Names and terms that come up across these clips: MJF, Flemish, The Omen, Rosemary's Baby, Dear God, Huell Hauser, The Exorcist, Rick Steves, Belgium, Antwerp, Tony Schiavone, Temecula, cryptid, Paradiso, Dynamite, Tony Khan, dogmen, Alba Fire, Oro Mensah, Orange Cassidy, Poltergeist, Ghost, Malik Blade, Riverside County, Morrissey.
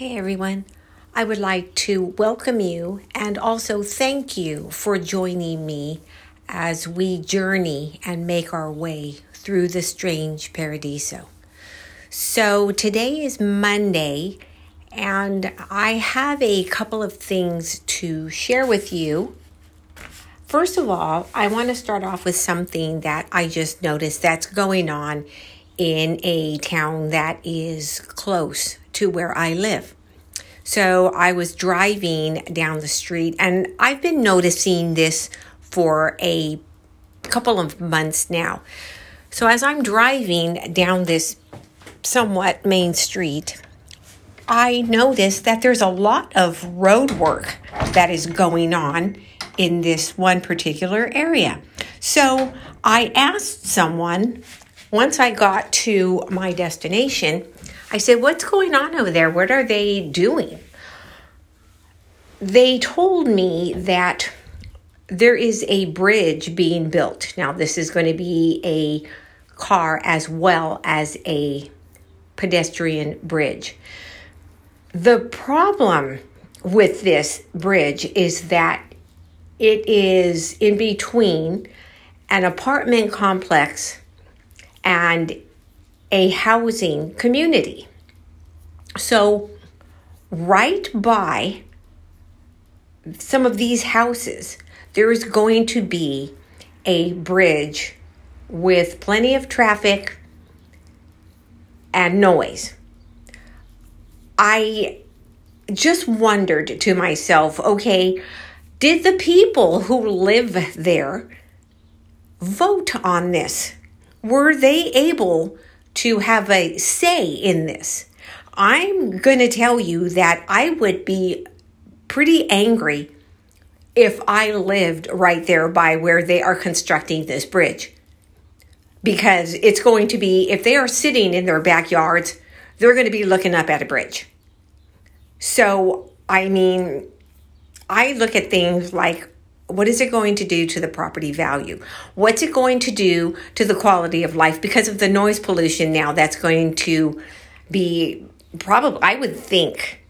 Hey everyone, I would like to welcome you and also thank you for joining me as we journey and make our way through the strange Paradiso. So today is Monday and I have a couple of things to share with you. First of all, I want to start off with something that I just noticed that's going on in a town that is close to where I live. So I was driving down the street and I've been noticing this for a couple of months now. So as I'm driving down this somewhat main street, I noticed that there's a lot of road work that is going on in this one particular area. So I asked someone, once I got to my destination, I said, what's going on over there? What are they doing? They told me that there is a bridge being built. Now, this is going to be a car as well as a pedestrian bridge. The problem with this bridge is that it is in between an apartment complex and a housing community. So right by some of these houses, there is going to be a bridge with plenty of traffic and noise. I just wondered to myself, okay, did the people who live there vote on this? Were they able to have a say in this? I'm going to tell you that I would be pretty angry if I lived right there by where they are constructing this bridge. Because it's going to be, if they are sitting in their backyards, they're going to be looking up at a bridge. So, I mean, I look at things like, what is it going to do to the property value? What's it going to do to the quality of life because of the noise pollution now that's going to be probably, I would think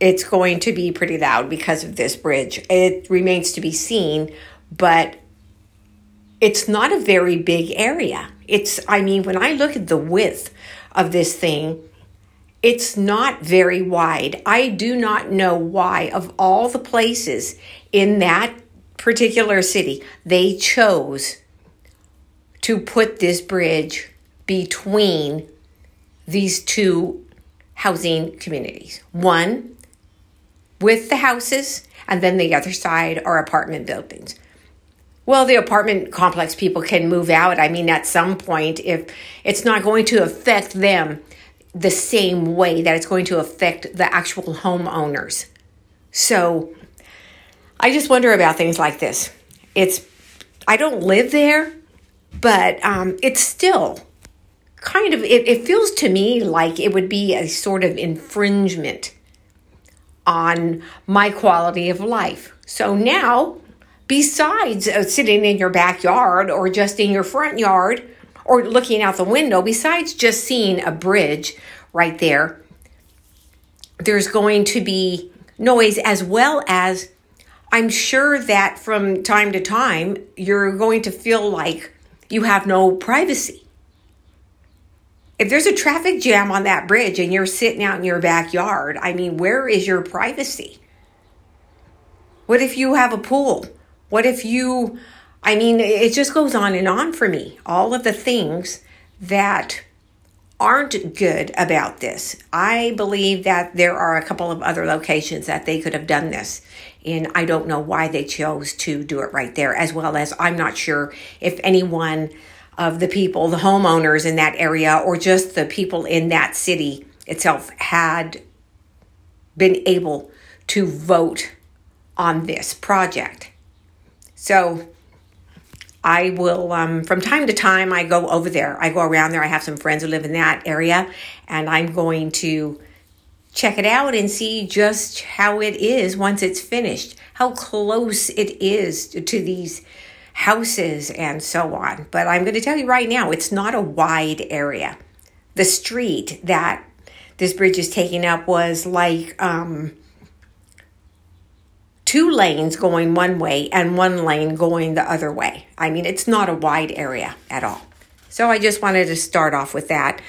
it's going to be pretty loud because of this bridge. It remains to be seen, but it's not a very big area. When I look at the width of this thing, it's not very wide. I do not know why of all the places in that particular city, they chose to put this bridge between these two housing communities. One with the houses, and then the other side are apartment buildings. Well, the apartment complex people can move out. I mean, at some point, if it's not going to affect them the same way that it's going to affect the actual homeowners. So I just wonder about things like this. I don't live there, but it's still kind of, it feels to me like it would be a sort of infringement on my quality of life. So now, besides sitting in your backyard or just in your front yard or looking out the window, besides just seeing a bridge right there, there's going to be noise as well as I'm sure that from time to time, you're going to feel like you have no privacy. If there's a traffic jam on that bridge and you're sitting out in your backyard, I mean, where is your privacy? What if you have a pool? What if you, it just goes on and on for me. All of the things that aren't good about this. I believe that there are a couple of other locations that they could have done this. And I don't know why they chose to do it right there, as well as I'm not sure if any one of the people, the homeowners in that area, or just the people in that city itself had been able to vote on this project. So I will, from time to time, I go over there. I go around there. I have some friends who live in that area, and I'm going to check it out and see just how it is once it's finished, how close it is to these houses and so on. But I'm going to tell you right now, it's not a wide area. The street that this bridge is taking up was like two lanes going one way and one lane going the other way. I mean, it's not a wide area at all. So I just wanted to start off with that.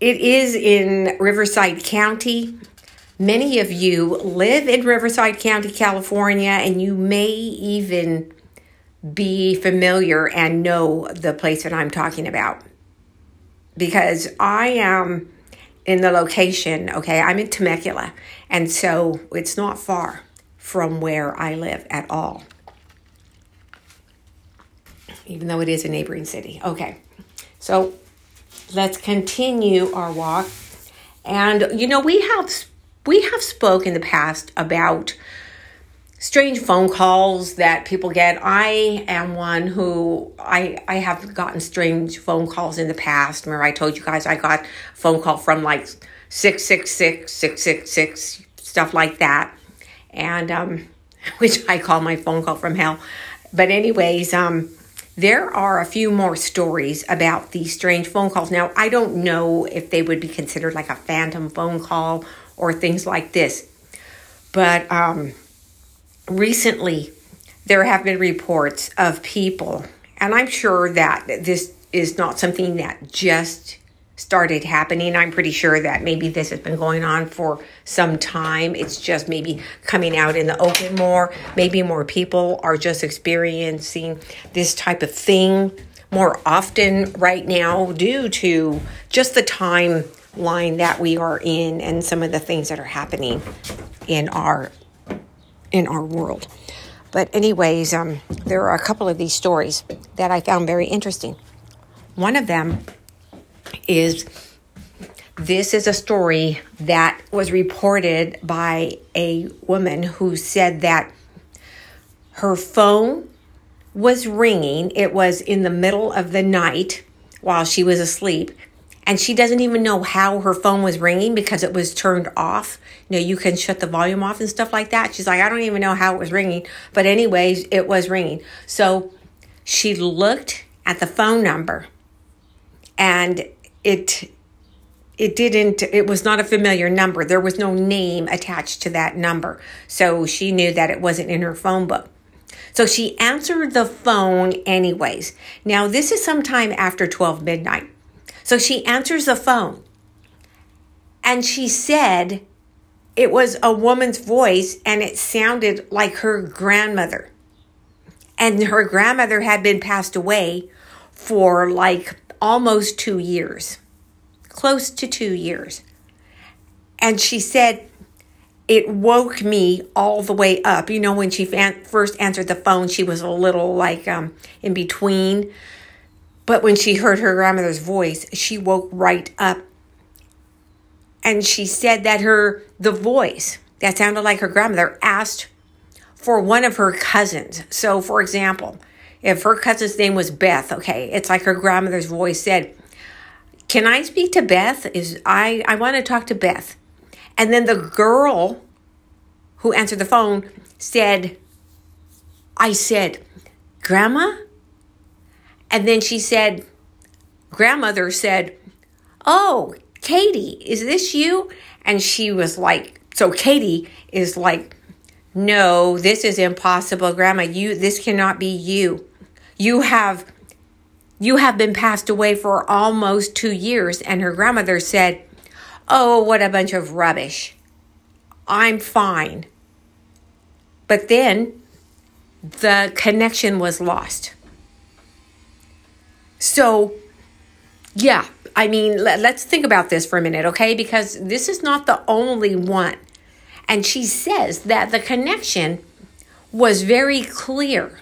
It is in Riverside County. Many of you live in Riverside County, California, and you may even be familiar and know the place that I'm talking about. Because I am in the location, okay, I'm in Temecula, and so it's not far from where I live at all. Even though it is a neighboring city. Okay, so let's continue our walk. And, you know, we have spoke in the past about strange phone calls that people get. I am one who, I have gotten strange phone calls in the past. Remember I told you guys I got a phone call from like 666, 666, stuff like that. And, which I call my phone call from hell. But anyways, there are a few more stories about these strange phone calls. Now, I don't know if they would be considered like a phantom phone call or things like this. But recently, there have been reports of people, and I'm sure that this is not something that just started happening. I'm pretty sure that maybe this has been going on for some time. It's just maybe coming out in the open more. Maybe more people are just experiencing this type of thing more often right now due to just the time line that we are in and some of the things that are happening in our world. But anyways, there are a couple of these stories that I found very interesting. One of them is, this is a story that was reported by a woman who said that her phone was ringing. It was in the middle of the night while she was asleep. And she doesn't even know how her phone was ringing because it was turned off. You know, you can shut the volume off and stuff like that. She's like, I don't even know how it was ringing. But anyways, it was ringing. So she looked at the phone number and it was not a familiar number. There was no name attached to that number. So she knew that it wasn't in her phone book. So she answered the phone anyways. Now, this is sometime after 12 midnight. So she answers the phone and she said it was a woman's voice and it sounded like her grandmother. And her grandmother had been passed away for like almost 2 years, close to 2 years. And she said, it woke me all the way up. You know, when she first answered the phone, she was a little like in between. But when she heard her grandmother's voice, she woke right up. And she said that the voice that sounded like her grandmother asked for one of her cousins. So for example, if her cousin's name was Beth, okay, it's like her grandmother's voice said, can I speak to Beth? I want to talk to Beth. And then the girl who answered the phone said, I said, Grandma? And then she said, grandmother said, oh, Katie, is this you? And she was like, so Katie is like, no, this is impossible, Grandma. This cannot be you. You have been passed away for almost 2 years. And her grandmother said, oh, what a bunch of rubbish. I'm fine. But then the connection was lost. So, yeah, I mean, let's think about this for a minute, okay? Because this is not the only one. And she says that the connection was very clear.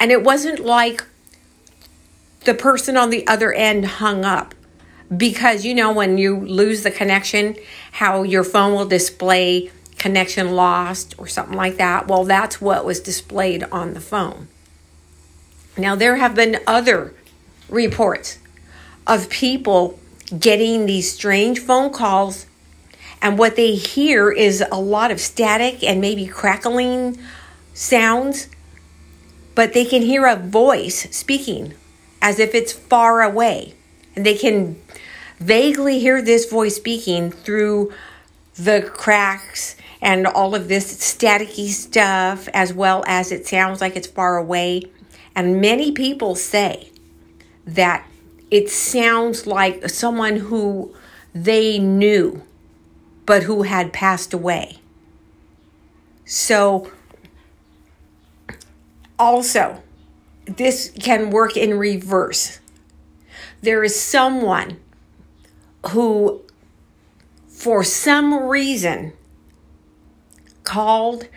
And it wasn't like the person on the other end hung up. Because, you know, when you lose the connection, how your phone will display connection lost or something like that. Well, that's what was displayed on the phone. Now, there have been other reports of people getting these strange phone calls, and what they hear is a lot of static and maybe crackling sounds, but they can hear a voice speaking as if it's far away, and they can vaguely hear this voice speaking through the cracks and all of this staticky stuff, as well as it sounds like it's far away. And many people say that it sounds like someone who they knew, but who had passed away. So, also, this can work in reverse. There is someone who, for some reason, called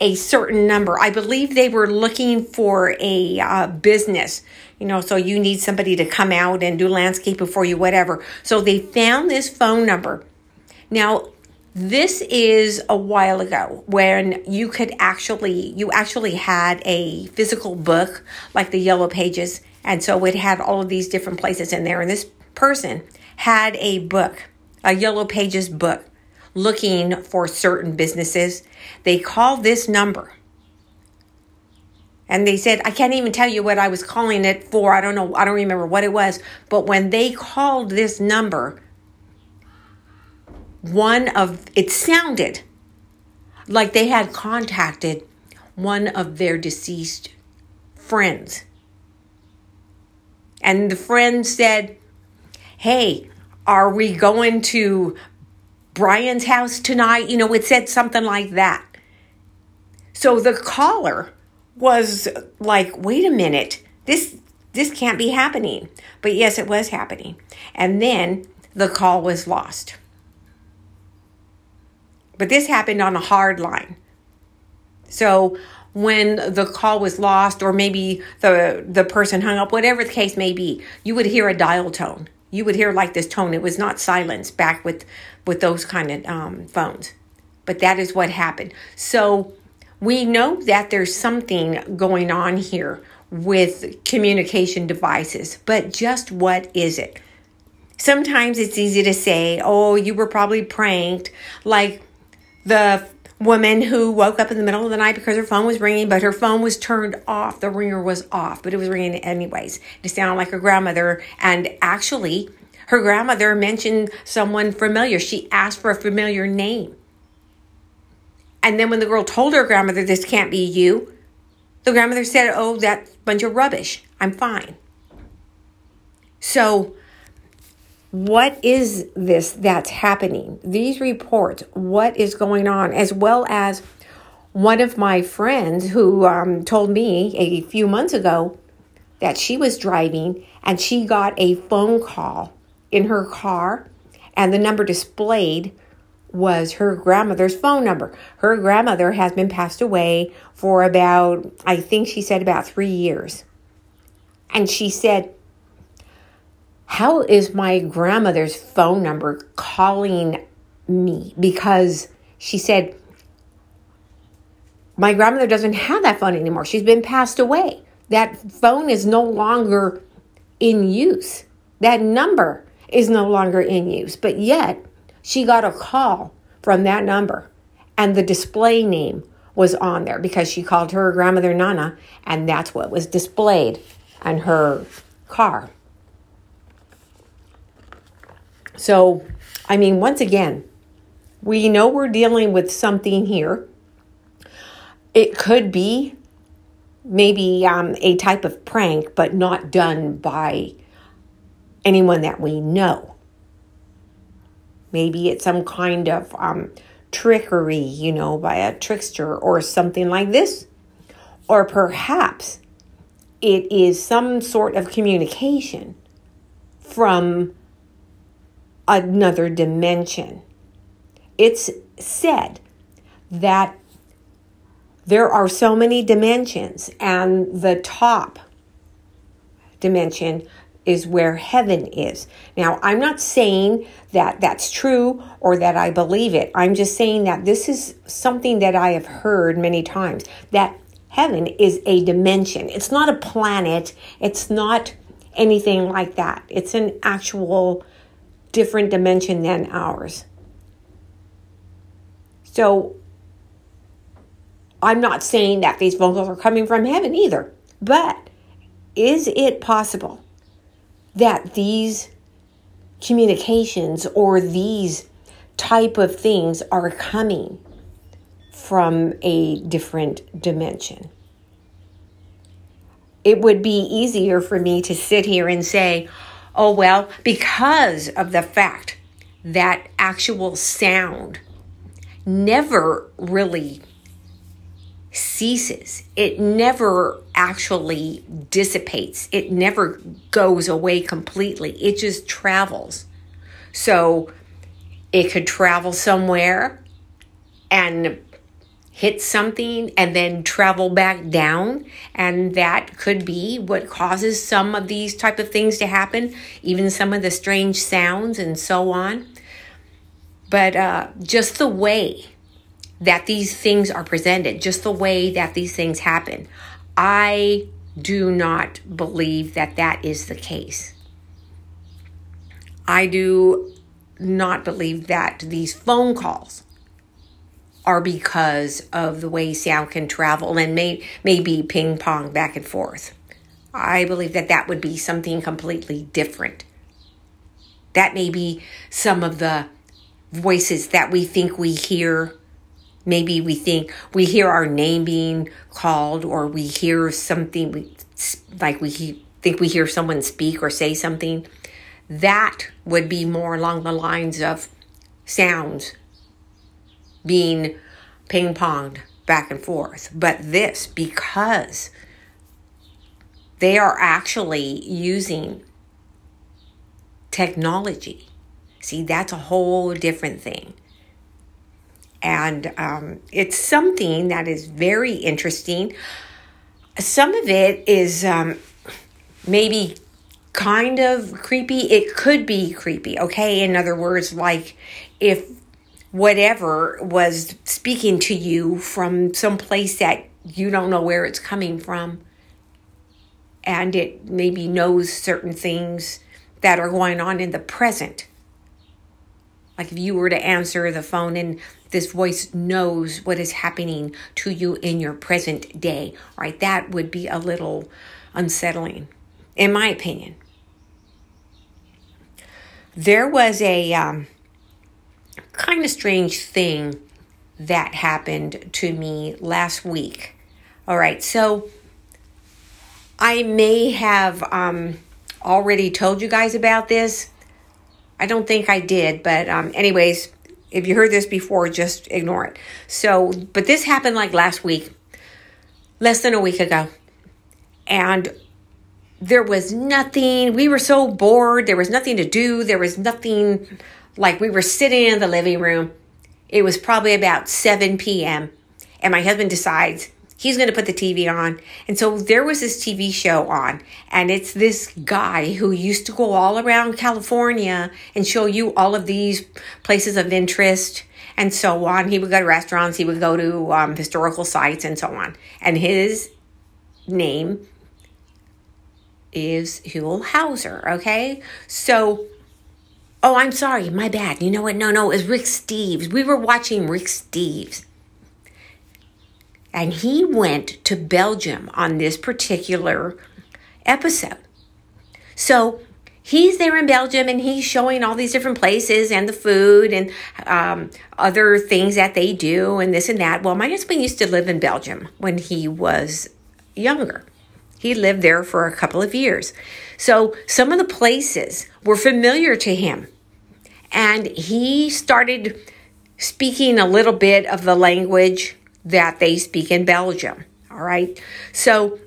a certain number. I believe they were looking for a business, so you need somebody to come out and do landscaping for you, whatever. So they found this phone number. Now, this is a while ago when you actually had a physical book like the Yellow Pages. And so it had all of these different places in there. And this person had a book, a Yellow Pages book, looking for certain businesses. They called this number. And they said, I can't even tell you what I was calling it for. I don't know. I don't remember what it was. But when they called this number, it sounded like they had contacted one of their deceased friends. And the friend said, hey, are we going to Brian's house tonight? It said something like that. So the caller was like, wait a minute, this can't be happening. But yes, it was happening. And then the call was lost. But this happened on a hard line. So when the call was lost, or maybe the person hung up, whatever the case may be, you would hear a dial tone. You would hear like this tone. It was not silence back with those kind of phones. But that is what happened. So we know that there's something going on here with communication devices. But just what is it? Sometimes it's easy to say, oh, you were probably pranked. Like the woman who woke up in the middle of the night because her phone was ringing, but her phone was turned off. The ringer was off, but it was ringing anyways. It sounded like her grandmother. And actually, her grandmother mentioned someone familiar. She asked for a familiar name. And then when the girl told her grandmother, this can't be you, the grandmother said, oh, that's a bunch of rubbish. I'm fine. So what is this that's happening? These reports, what is going on? As well as one of my friends who told me a few months ago that she was driving and she got a phone call in her car, and the number displayed was her grandmother's phone number. Her grandmother has been passed away for about, I think she said about 3 years. And she said, how is my grandmother's phone number calling me? Because she said, my grandmother doesn't have that phone anymore. She's been passed away. That phone is no longer in use. That number is no longer in use. But yet, she got a call from that number. And the display name was on there because she called her grandmother Nana. And that's what was displayed on her car. So, once again, we know we're dealing with something here. It could be maybe a type of prank, but not done by anyone that we know. Maybe it's some kind of trickery, by a trickster or something like this. Or perhaps it is some sort of communication from another dimension. It's said that there are so many dimensions, and the top dimension is where heaven is. Now, I'm not saying that that's true or that I believe it. I'm just saying that this is something that I have heard many times, that heaven is a dimension. It's not a planet. It's not anything like that. It's an actual different dimension than ours. So I'm not saying that these phone calls are coming from heaven either, but is it possible that these communications or these type of things are coming from a different dimension. It would be easier for me to sit here and say, oh, well, because of the fact that actual sound never really ceases. It never actually dissipates. It never goes away completely. It just travels. So it could travel somewhere and hit something and then travel back down, and that could be what causes some of these type of things to happen, even some of the strange sounds and so on. But just the way that these things are presented, just the way that these things happen, I do not believe that that is the case. I do not believe that these phone calls are because of the way sound can travel and maybe ping pong back and forth. I believe that that would be something completely different. That may be some of the voices that we think we hear. Maybe we think we hear our name being called, or we hear something, we think we hear someone speak or say something. That would be more along the lines of sounds being ping-ponged back and forth. But this, because they are actually using technology. See, that's a whole different thing. And it's something that is very interesting. Some of it is maybe kind of creepy. It could be creepy, okay? In other words, like if whatever was speaking to you from some place that you don't know where it's coming from, and it maybe knows certain things that are going on in the present. Like if you were to answer the phone and this voice knows what is happening to you in your present day, right? That would be a little unsettling, in my opinion. There was a kind of strange thing that happened to me last week. All right, so I may have already told you guys about this. I don't think I did, but anyways, if you heard this before, just ignore it. So, but this happened like last week, less than a week ago, and there was nothing. We were so bored. There was nothing to do. There was nothing. Like we were sitting in the living room. It was probably about 7 p.m. And my husband decides he's going to put the TV on. And so there was this TV show on. And it's this guy who used to go all around California and show you all of these places of interest and so on. He would go to restaurants. He would go to historical sites and so on. And his name is Huell Hauser, okay? So... oh, I'm sorry. My bad. You know what? No, it was Rick Steves. We were watching Rick Steves. And he went to Belgium on this particular episode. So he's there in Belgium and he's showing all these different places and the food and other things that they do and this and that. Well, my husband used to live in Belgium when he was younger. He lived there for a couple of years. So some of the places were familiar to him. And he started speaking a little bit of the language that they speak in Belgium, all right? So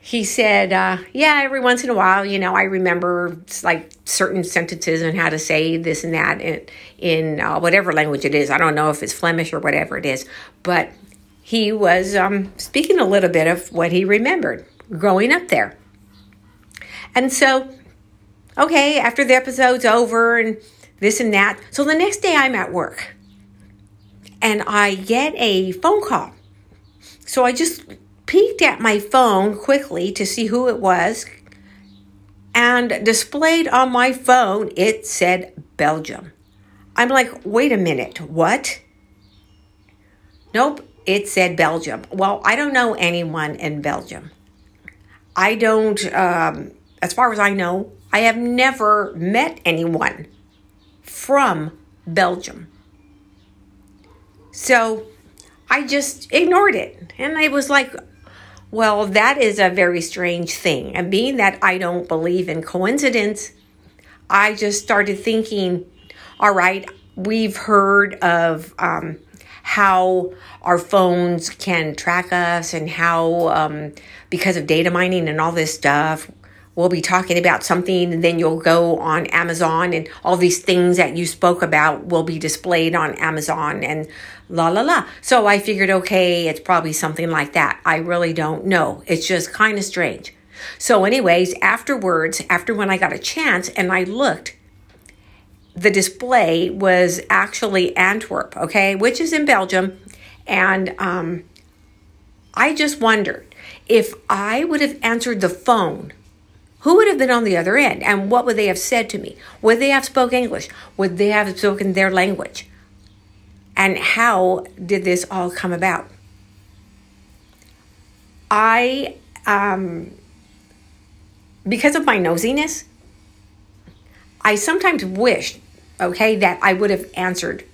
he said, every once in a while, you know, I remember like certain sentences and how to say this and that in whatever language it is. I don't know if it's Flemish or whatever it is, but he was speaking a little bit of what he remembered growing up there. And so, okay, after the episode's over and this and that. So the next day I'm at work and I get a phone call. So I just peeked at my phone quickly to see who it was, and displayed on my phone, it said Belgium. I'm like, wait a minute, what? Nope, it said Belgium. Well, I don't know anyone in Belgium. I don't... as far as I know, I have never met anyone from Belgium. So I just ignored it. And I was like, well, that is a very strange thing. And being that I don't believe in coincidence, I just started thinking, all right, we've heard of how our phones can track us and how because of data mining and all this stuff, we'll be talking about something and then you'll go on Amazon and all these things that you spoke about will be displayed on Amazon and la, la, la. So I figured, okay, it's probably something like that. I really don't know. It's just kind of strange. So anyways, after when I got a chance and I looked, the display was actually Antwerp, okay, which is in Belgium. And I just wondered if I would have answered the phone, who would have been on the other end and what would they have said to me? Would they have spoken English? Would they have spoken their language? And how did this all come about? I... because of my nosiness, I sometimes wish, okay, that I would have answered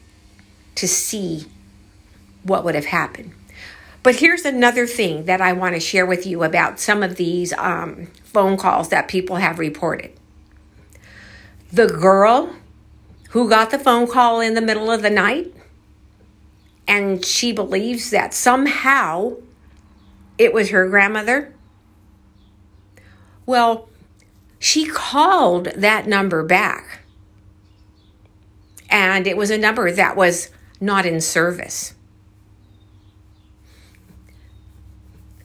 to see what would have happened. But here's another thing that I want to share with you about some of these phone calls that people have reported. The girl who got the phone call in the middle of the night, and she believes that somehow it was her grandmother. Well, she called that number back, and it was a number that was not in service.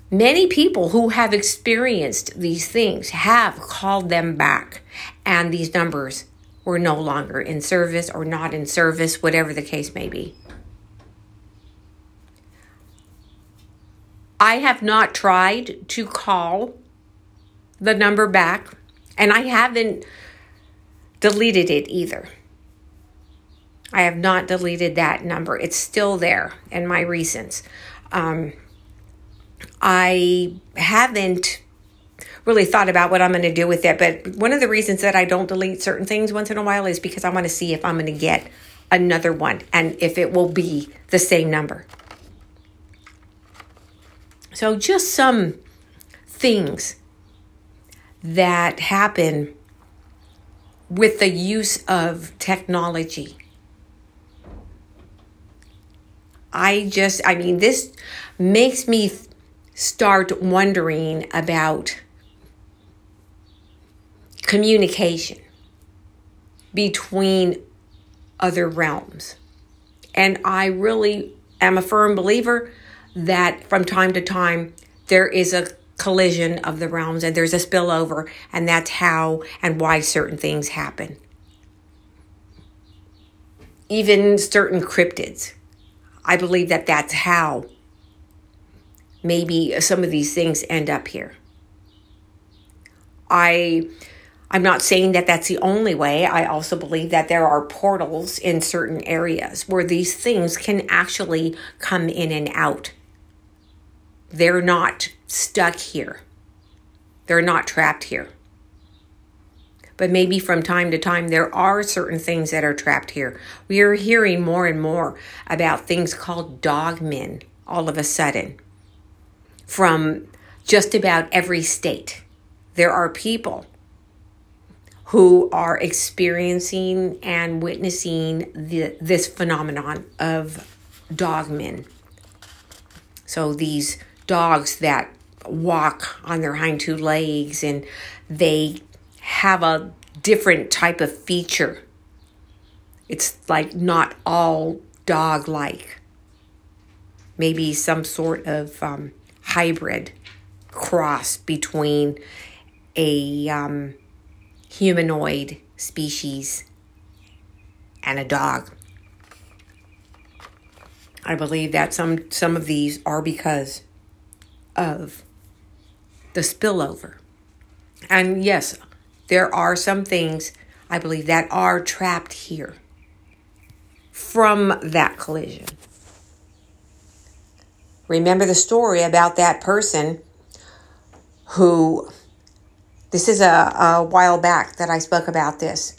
Many people who have experienced these things have called them back, and these numbers were no longer in service or not in service, whatever the case may be. I have not tried to call the number back, and I haven't deleted it either. I have not deleted that number. It's still there in my recents. I haven't really thought about what I'm going to do with it, but one of the reasons that I don't delete certain things once in a while is because I want to see if I'm going to get another one and if it will be the same number. So just some things that happen with the use of technology. This makes me start wondering about communication between other realms. And I really am a firm believer that from time to time, there is a collision of the realms and there's a spillover, and that's how and why certain things happen. Even certain cryptids. I believe that that's how maybe some of these things end up here. I'm not saying that that's the only way. I also believe that there are portals in certain areas where these things can actually come in and out. They're not stuck here. They're not trapped here. But maybe from time to time, there are certain things that are trapped here. We are hearing more and more about things called dogmen all of a sudden from just about every state. There are people who are experiencing and witnessing this phenomenon of dogmen. So these dogs that walk on their hind two legs and they have a different type of feature. It's like not all dog-like. Maybe some sort of hybrid cross between a humanoid species and a dog. I believe that some of these are because of the spillover. And yes, there are some things, I believe, that are trapped here from that collision. Remember the story about that person who This is a while back that I spoke about this,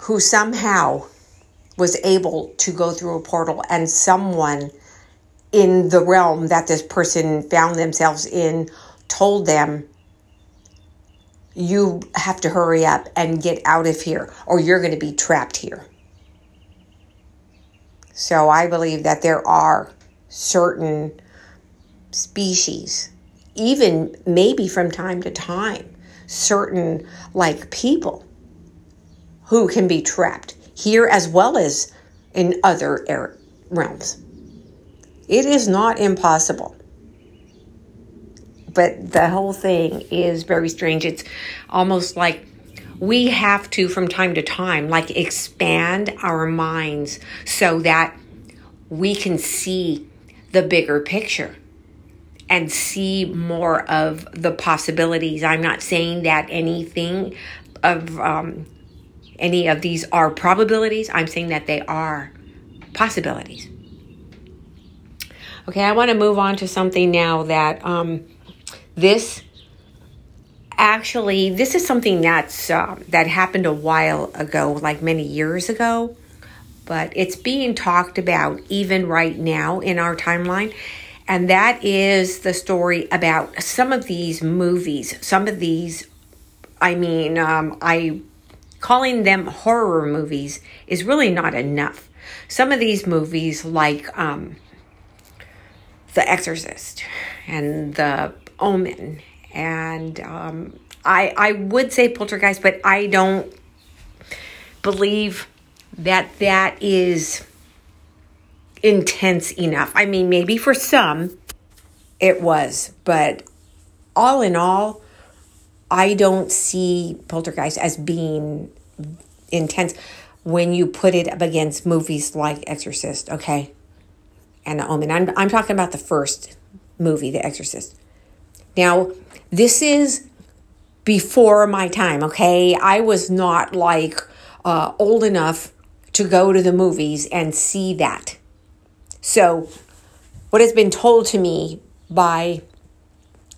who somehow was able to go through a portal, and someone in the realm that this person found themselves in told them, you have to hurry up and get out of here or you're going to be trapped here. So I believe that there are certain species, even maybe from time to time, certain like people who can be trapped here as well as in other realms. It is not impossible. But the whole thing is very strange. It's almost like we have to, from time to time, like expand our minds so that we can see the bigger picture and see more of the possibilities. I'm not saying that anything of any of these are probabilities. I'm saying that they are possibilities. Okay, I want to move on to something now that this is something that's that happened a while ago, like many years ago, but it's being talked about even right now in our timeline. And that is the story about some of these movies, calling them horror movies is really not enough. Some of these movies like The Exorcist and The Omen, and I would say Poltergeist, but I don't believe that is intense enough. I mean, maybe for some it was, but all in all, I don't see Poltergeist as being intense when you put it up against movies like Exorcist, okay? And The Omen. I'm talking about the first movie, The Exorcist. Now, this is before my time, okay? I was not old enough to go to the movies and see that. So what has been told to me by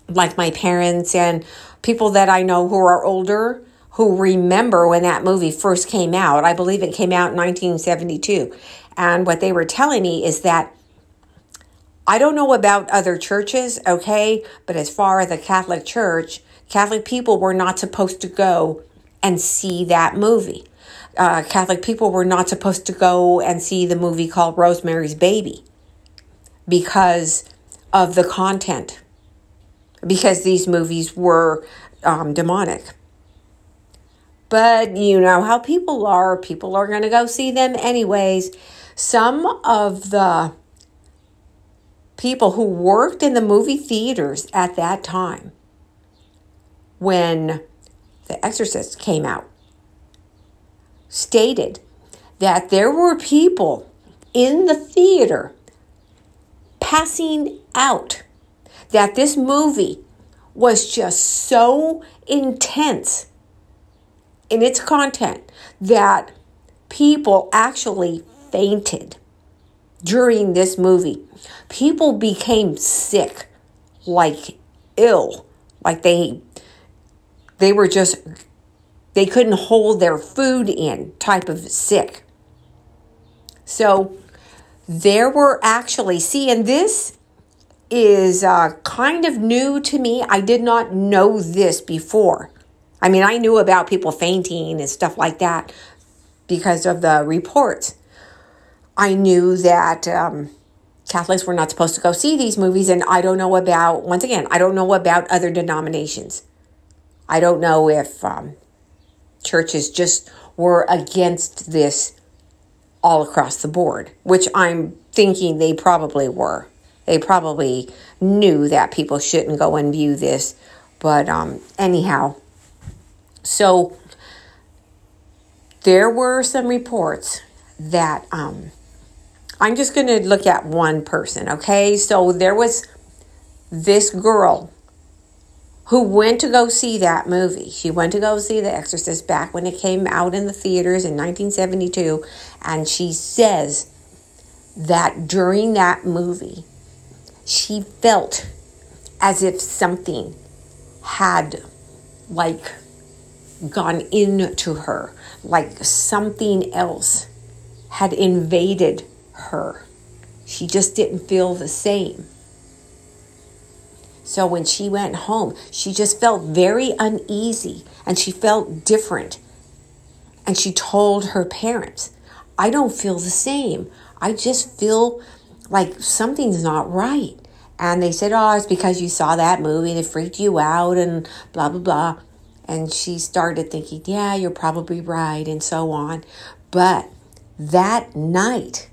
my parents and people that I know who are older, who remember when that movie first came out, I believe it came out in 1972. And what they were telling me is that I don't know about other churches, okay, but as far as the Catholic Church, Catholic people were not supposed to go and see that movie. Catholic people were not supposed to go and see the movie called Rosemary's Baby because of the content, because these movies were demonic. But you know how people are. People are going to go see them anyways. Some of the people who worked in the movie theaters at that time when The Exorcist came out stated that there were people in the theater passing out, that this movie was just so intense in its content that people actually fainted during this movie. People became sick, like ill, like they were just, they couldn't hold their food in type of sick. So there were actually, and this is kind of new to me. I did not know this before. I mean, I knew about people fainting and stuff like that because of the reports. I knew that Catholics were not supposed to go see these movies, and I don't know about other denominations. I don't know if churches just were against this all across the board, which I'm thinking they probably were. They probably knew that people shouldn't go and view this. But anyhow, so there were some reports that I'm just going to look at one person, okay? So there was this girl who went to go see that movie. She went to go see The Exorcist back when it came out in the theaters in 1972. And she says that during that movie, she felt as if something had like gone into her, like something else had invaded her. She just didn't feel the same. So when she went home, she just felt very uneasy and she felt different. And she told her parents, I don't feel the same. I just feel like something's not right. And they said, oh, it's because you saw that movie that freaked you out and blah, blah, blah. And she started thinking, yeah, you're probably right and so on. But that night,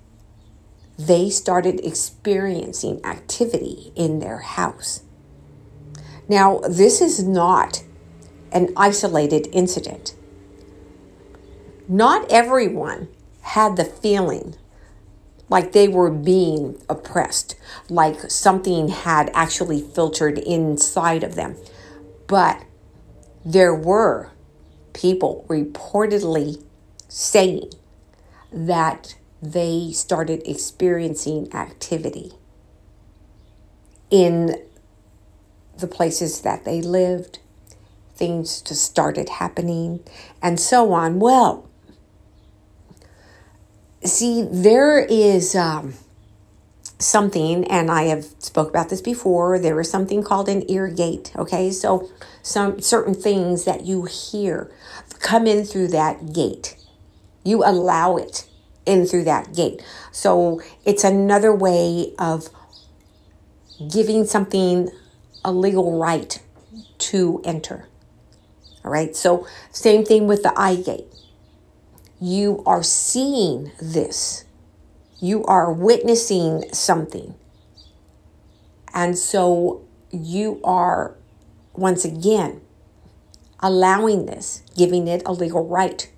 they started experiencing activity in their house. Now, this is not an isolated incident. Not everyone had the feeling like they were being oppressed, like something had actually filtered inside of them. But there were people reportedly saying that they started experiencing activity in the places that they lived. Things just started happening and so on. Well, see, there is something, and I have spoke about this before, there is something called an ear gate, okay? So some certain things that you hear come in through that gate. You allow it in through that gate. So it's another way of giving something a legal right to enter. All right, so same thing with the eye gate. You are seeing this. You are witnessing something. And so you are, once again, allowing this, giving it a legal right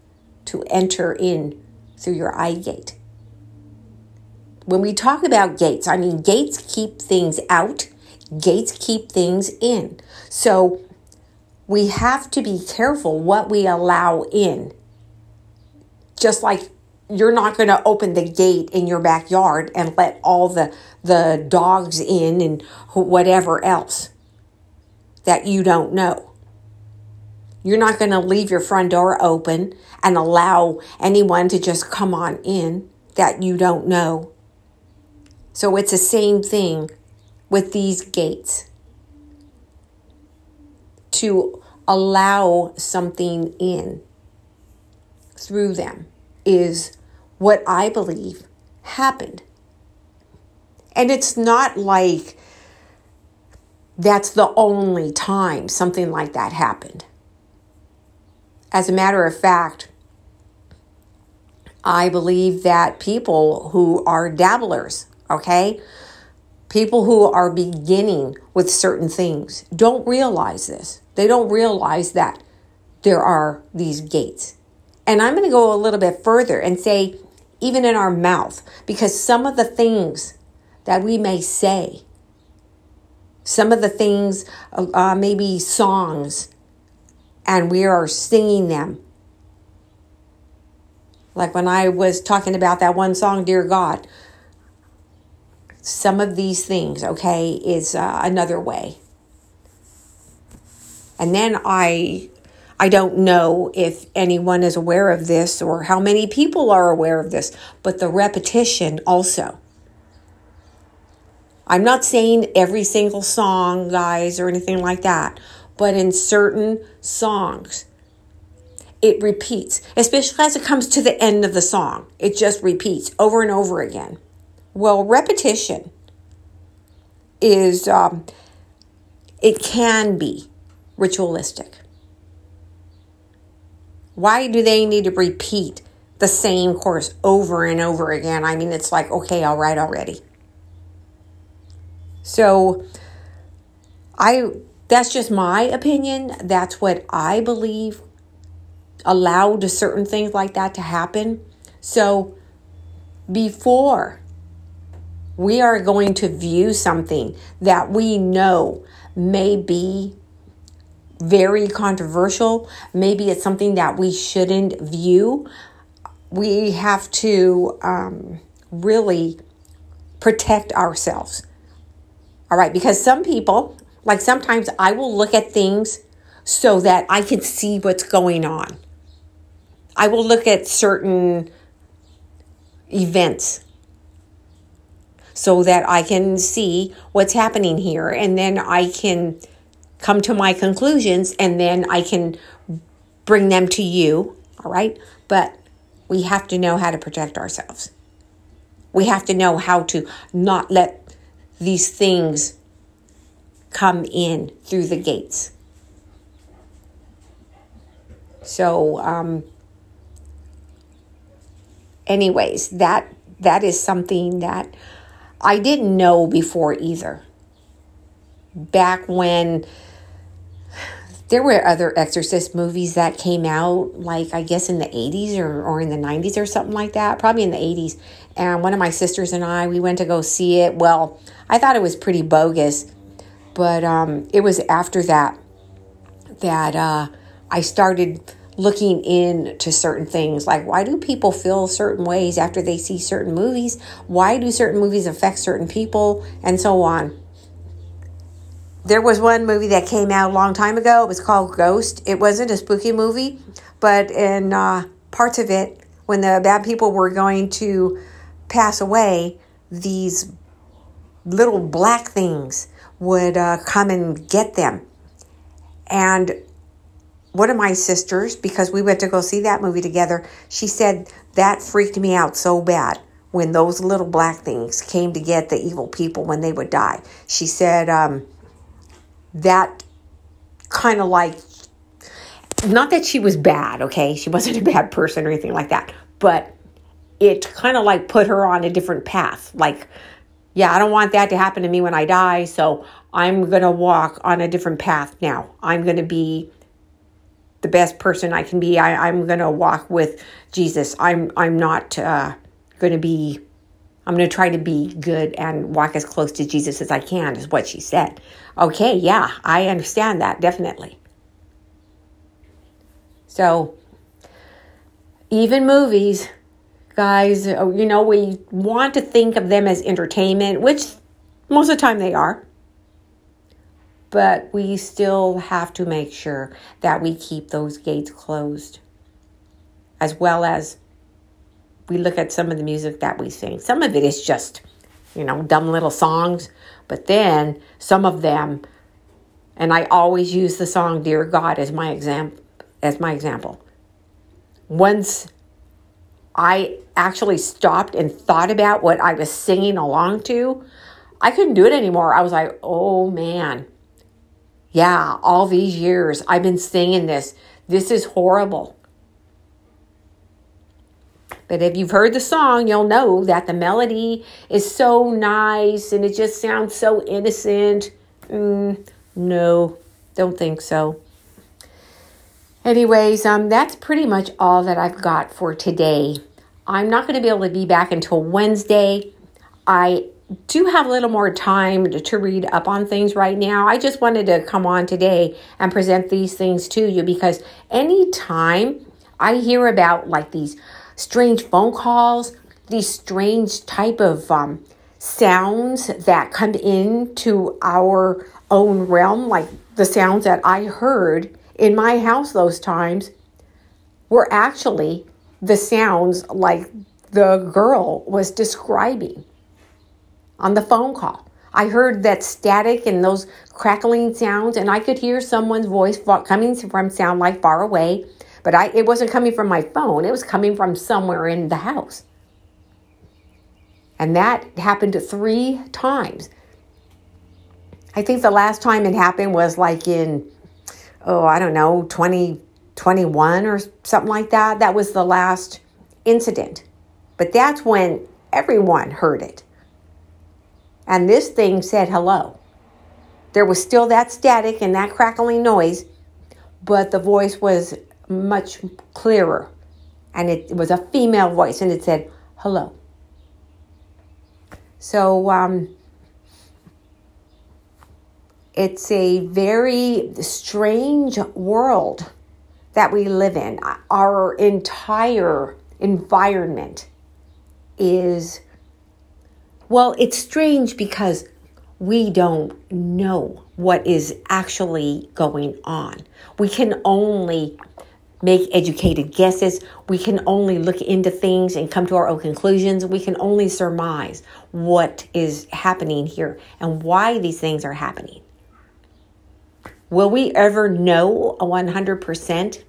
to enter in through your eye gate. When we talk about gates, I mean, gates keep things out. Gates keep things in. So we have to be careful what we allow in. Just like you're not going to open the gate in your backyard and let all the dogs in and whatever else that you don't know. You're not going to leave your front door open and allow anyone to just come on in that you don't know. So it's the same thing with these gates. To allow something in through them is what I believe happened. And it's not like that's the only time something like that happened. As a matter of fact, I believe that people who are dabblers, okay, people who are beginning with certain things don't realize this. They don't realize that there are these gates. And I'm going to go a little bit further and say, even in our mouth, because some of the things that we may say, some of the things, maybe songs, and we are singing them. Like when I was talking about that one song, Dear God, some of these things, okay, is another way. And then I don't know if anyone is aware of this or how many people are aware of this, but the repetition also. I'm not saying every single song, guys, or anything like that, but in certain songs, it repeats, especially as it comes to the end of the song. It just repeats over and over again. Well, repetition is, it can be ritualistic. Why do they need to repeat the same course over and over again? I mean, it's like, okay, all right, already. So that's just my opinion. That's what I believe allowed certain things like that to happen. So before we are going to view something that we know may be very controversial, maybe it's something that we shouldn't view, we have to really protect ourselves. All right, because some people, like sometimes I will look at things so that I can see what's going on. I will look at certain events so that I can see what's happening here, and then I can come to my conclusions, and then I can bring them to you, all right? But we have to know how to protect ourselves. We have to know how to not let these things come in through the gates. So, anyways, that is something that I didn't know before either. Back when there were other Exorcist movies that came out, like I guess in the 80s or in the 90s or something like that, probably in the 80s. And one of my sisters and I, we went to go see it. Well, I thought it was pretty bogus, but it was after that I started looking into certain things, like why do people feel certain ways after they see certain movies? Why do certain movies affect certain people, and so on? There was one movie that came out a long time ago. It was called Ghost. It wasn't a spooky movie, but in parts of it, when the bad people were going to pass away, these little black things would come and get them. And one of my sisters, because we went to go see that movie together, she said that freaked me out so bad when those little black things came to get the evil people when they would die. She said that kind of like, not that she was bad, okay? She wasn't a bad person or anything like that, but it kind of like put her on a different path. Like, yeah, I don't want that to happen to me when I die, so I'm going to walk on a different path now. I'm going to be the best person I can be. I'm going to walk with Jesus. I'm going to try to be good and walk as close to Jesus as I can, is what she said. Okay, yeah, I understand that, definitely. So, even movies, guys, you know, we want to think of them as entertainment, which most of the time they are. But we still have to make sure that we keep those gates closed, as well as we look at some of the music that we sing. Some of it is just, you know, dumb little songs, but then some of them, and I always use the song Dear God as my example. Once I actually stopped and thought about what I was singing along to, I couldn't do it anymore. I was like, oh man. Yeah, all these years I've been singing this. This is horrible. But if you've heard the song, you'll know that the melody is so nice and it just sounds so innocent. No, don't think so. Anyways, that's pretty much all that I've got for today. I'm not going to be able to be back until Wednesday. I do have a little more time to read up on things right now. I just wanted to come on today and present these things to you, because any time I hear about like these strange phone calls, these strange type of sounds that come into our own realm, like the sounds that I heard in my house those times were actually the sounds like the girl was describing on the phone call. I heard that static and those crackling sounds, and I could hear someone's voice coming from sound like far away, but it wasn't coming from my phone. It was coming from somewhere in the house. And that happened 3 times. I think the last time it happened was like in, 2021 or something like that. That was the last incident. But that's when everyone heard it. And this thing said hello. There was still that static and that crackling noise, but the voice was much clearer. And it was a female voice, and it said hello. So it's a very strange world that we live in. Our entire environment is... Well, it's strange because we don't know what is actually going on. We can only make educated guesses. We can only look into things and come to our own conclusions. We can only surmise what is happening here and why these things are happening. Will we ever know 100%?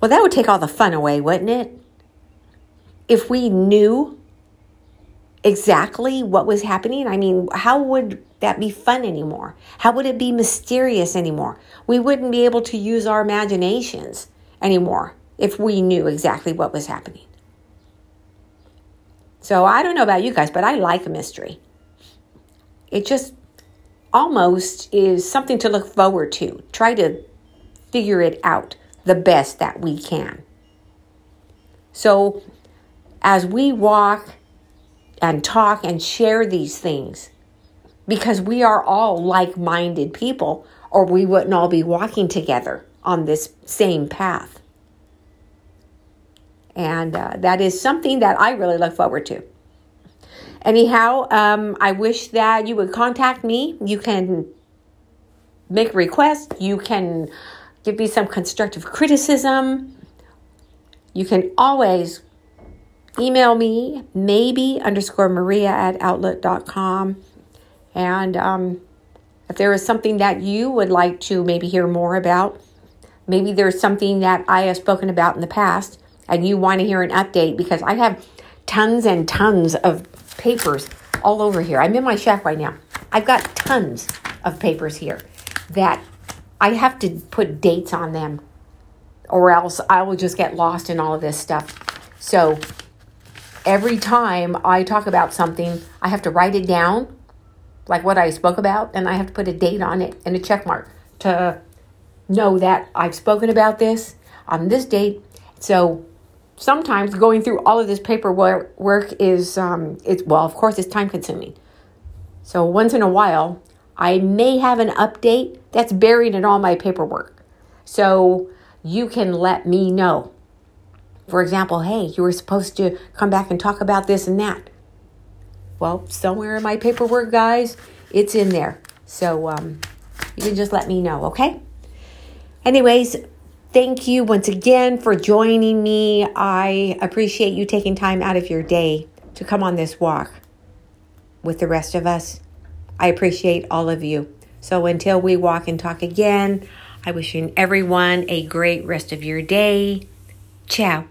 Well, that would take all the fun away, wouldn't it? If we knew exactly what was happening, I mean, how would that be fun anymore? How would it be mysterious anymore? We wouldn't be able to use our imaginations anymore if we knew exactly what was happening. So I don't know about you guys, but I like a mystery. It just almost is something to look forward to. Try to figure it out the best that we can. So as we walk and talk and share these things, because we are all like-minded people, or we wouldn't all be walking together on this same path. And that is something that I really look forward to. Anyhow, I wish that you would contact me. You can make requests. You can give me some constructive criticism. You can always email me, maybe_Maria@outlook.com. And if there is something that you would like to maybe hear more about, maybe there's something that I have spoken about in the past and you want to hear an update, because I have tons and tons of papers all over here. I'm in my shack right now. I've got tons of papers here that I have to put dates on them, or else I will just get lost in all of this stuff. So every time I talk about something, I have to write it down, like what I spoke about, and I have to put a date on it and a check mark to know that I've spoken about this on this date. So sometimes going through all of this paperwork is, of course, it's time-consuming. So once in a while, I may have an update that's buried in all my paperwork. So you can let me know. For example, hey, you were supposed to come back and talk about this and that. Well, somewhere in my paperwork, guys, it's in there. So you can just let me know, okay? Anyways, thank you once again for joining me. I appreciate you taking time out of your day to come on this walk with the rest of us. I appreciate all of you. So until we walk and talk again, I wish everyone a great rest of your day. Ciao.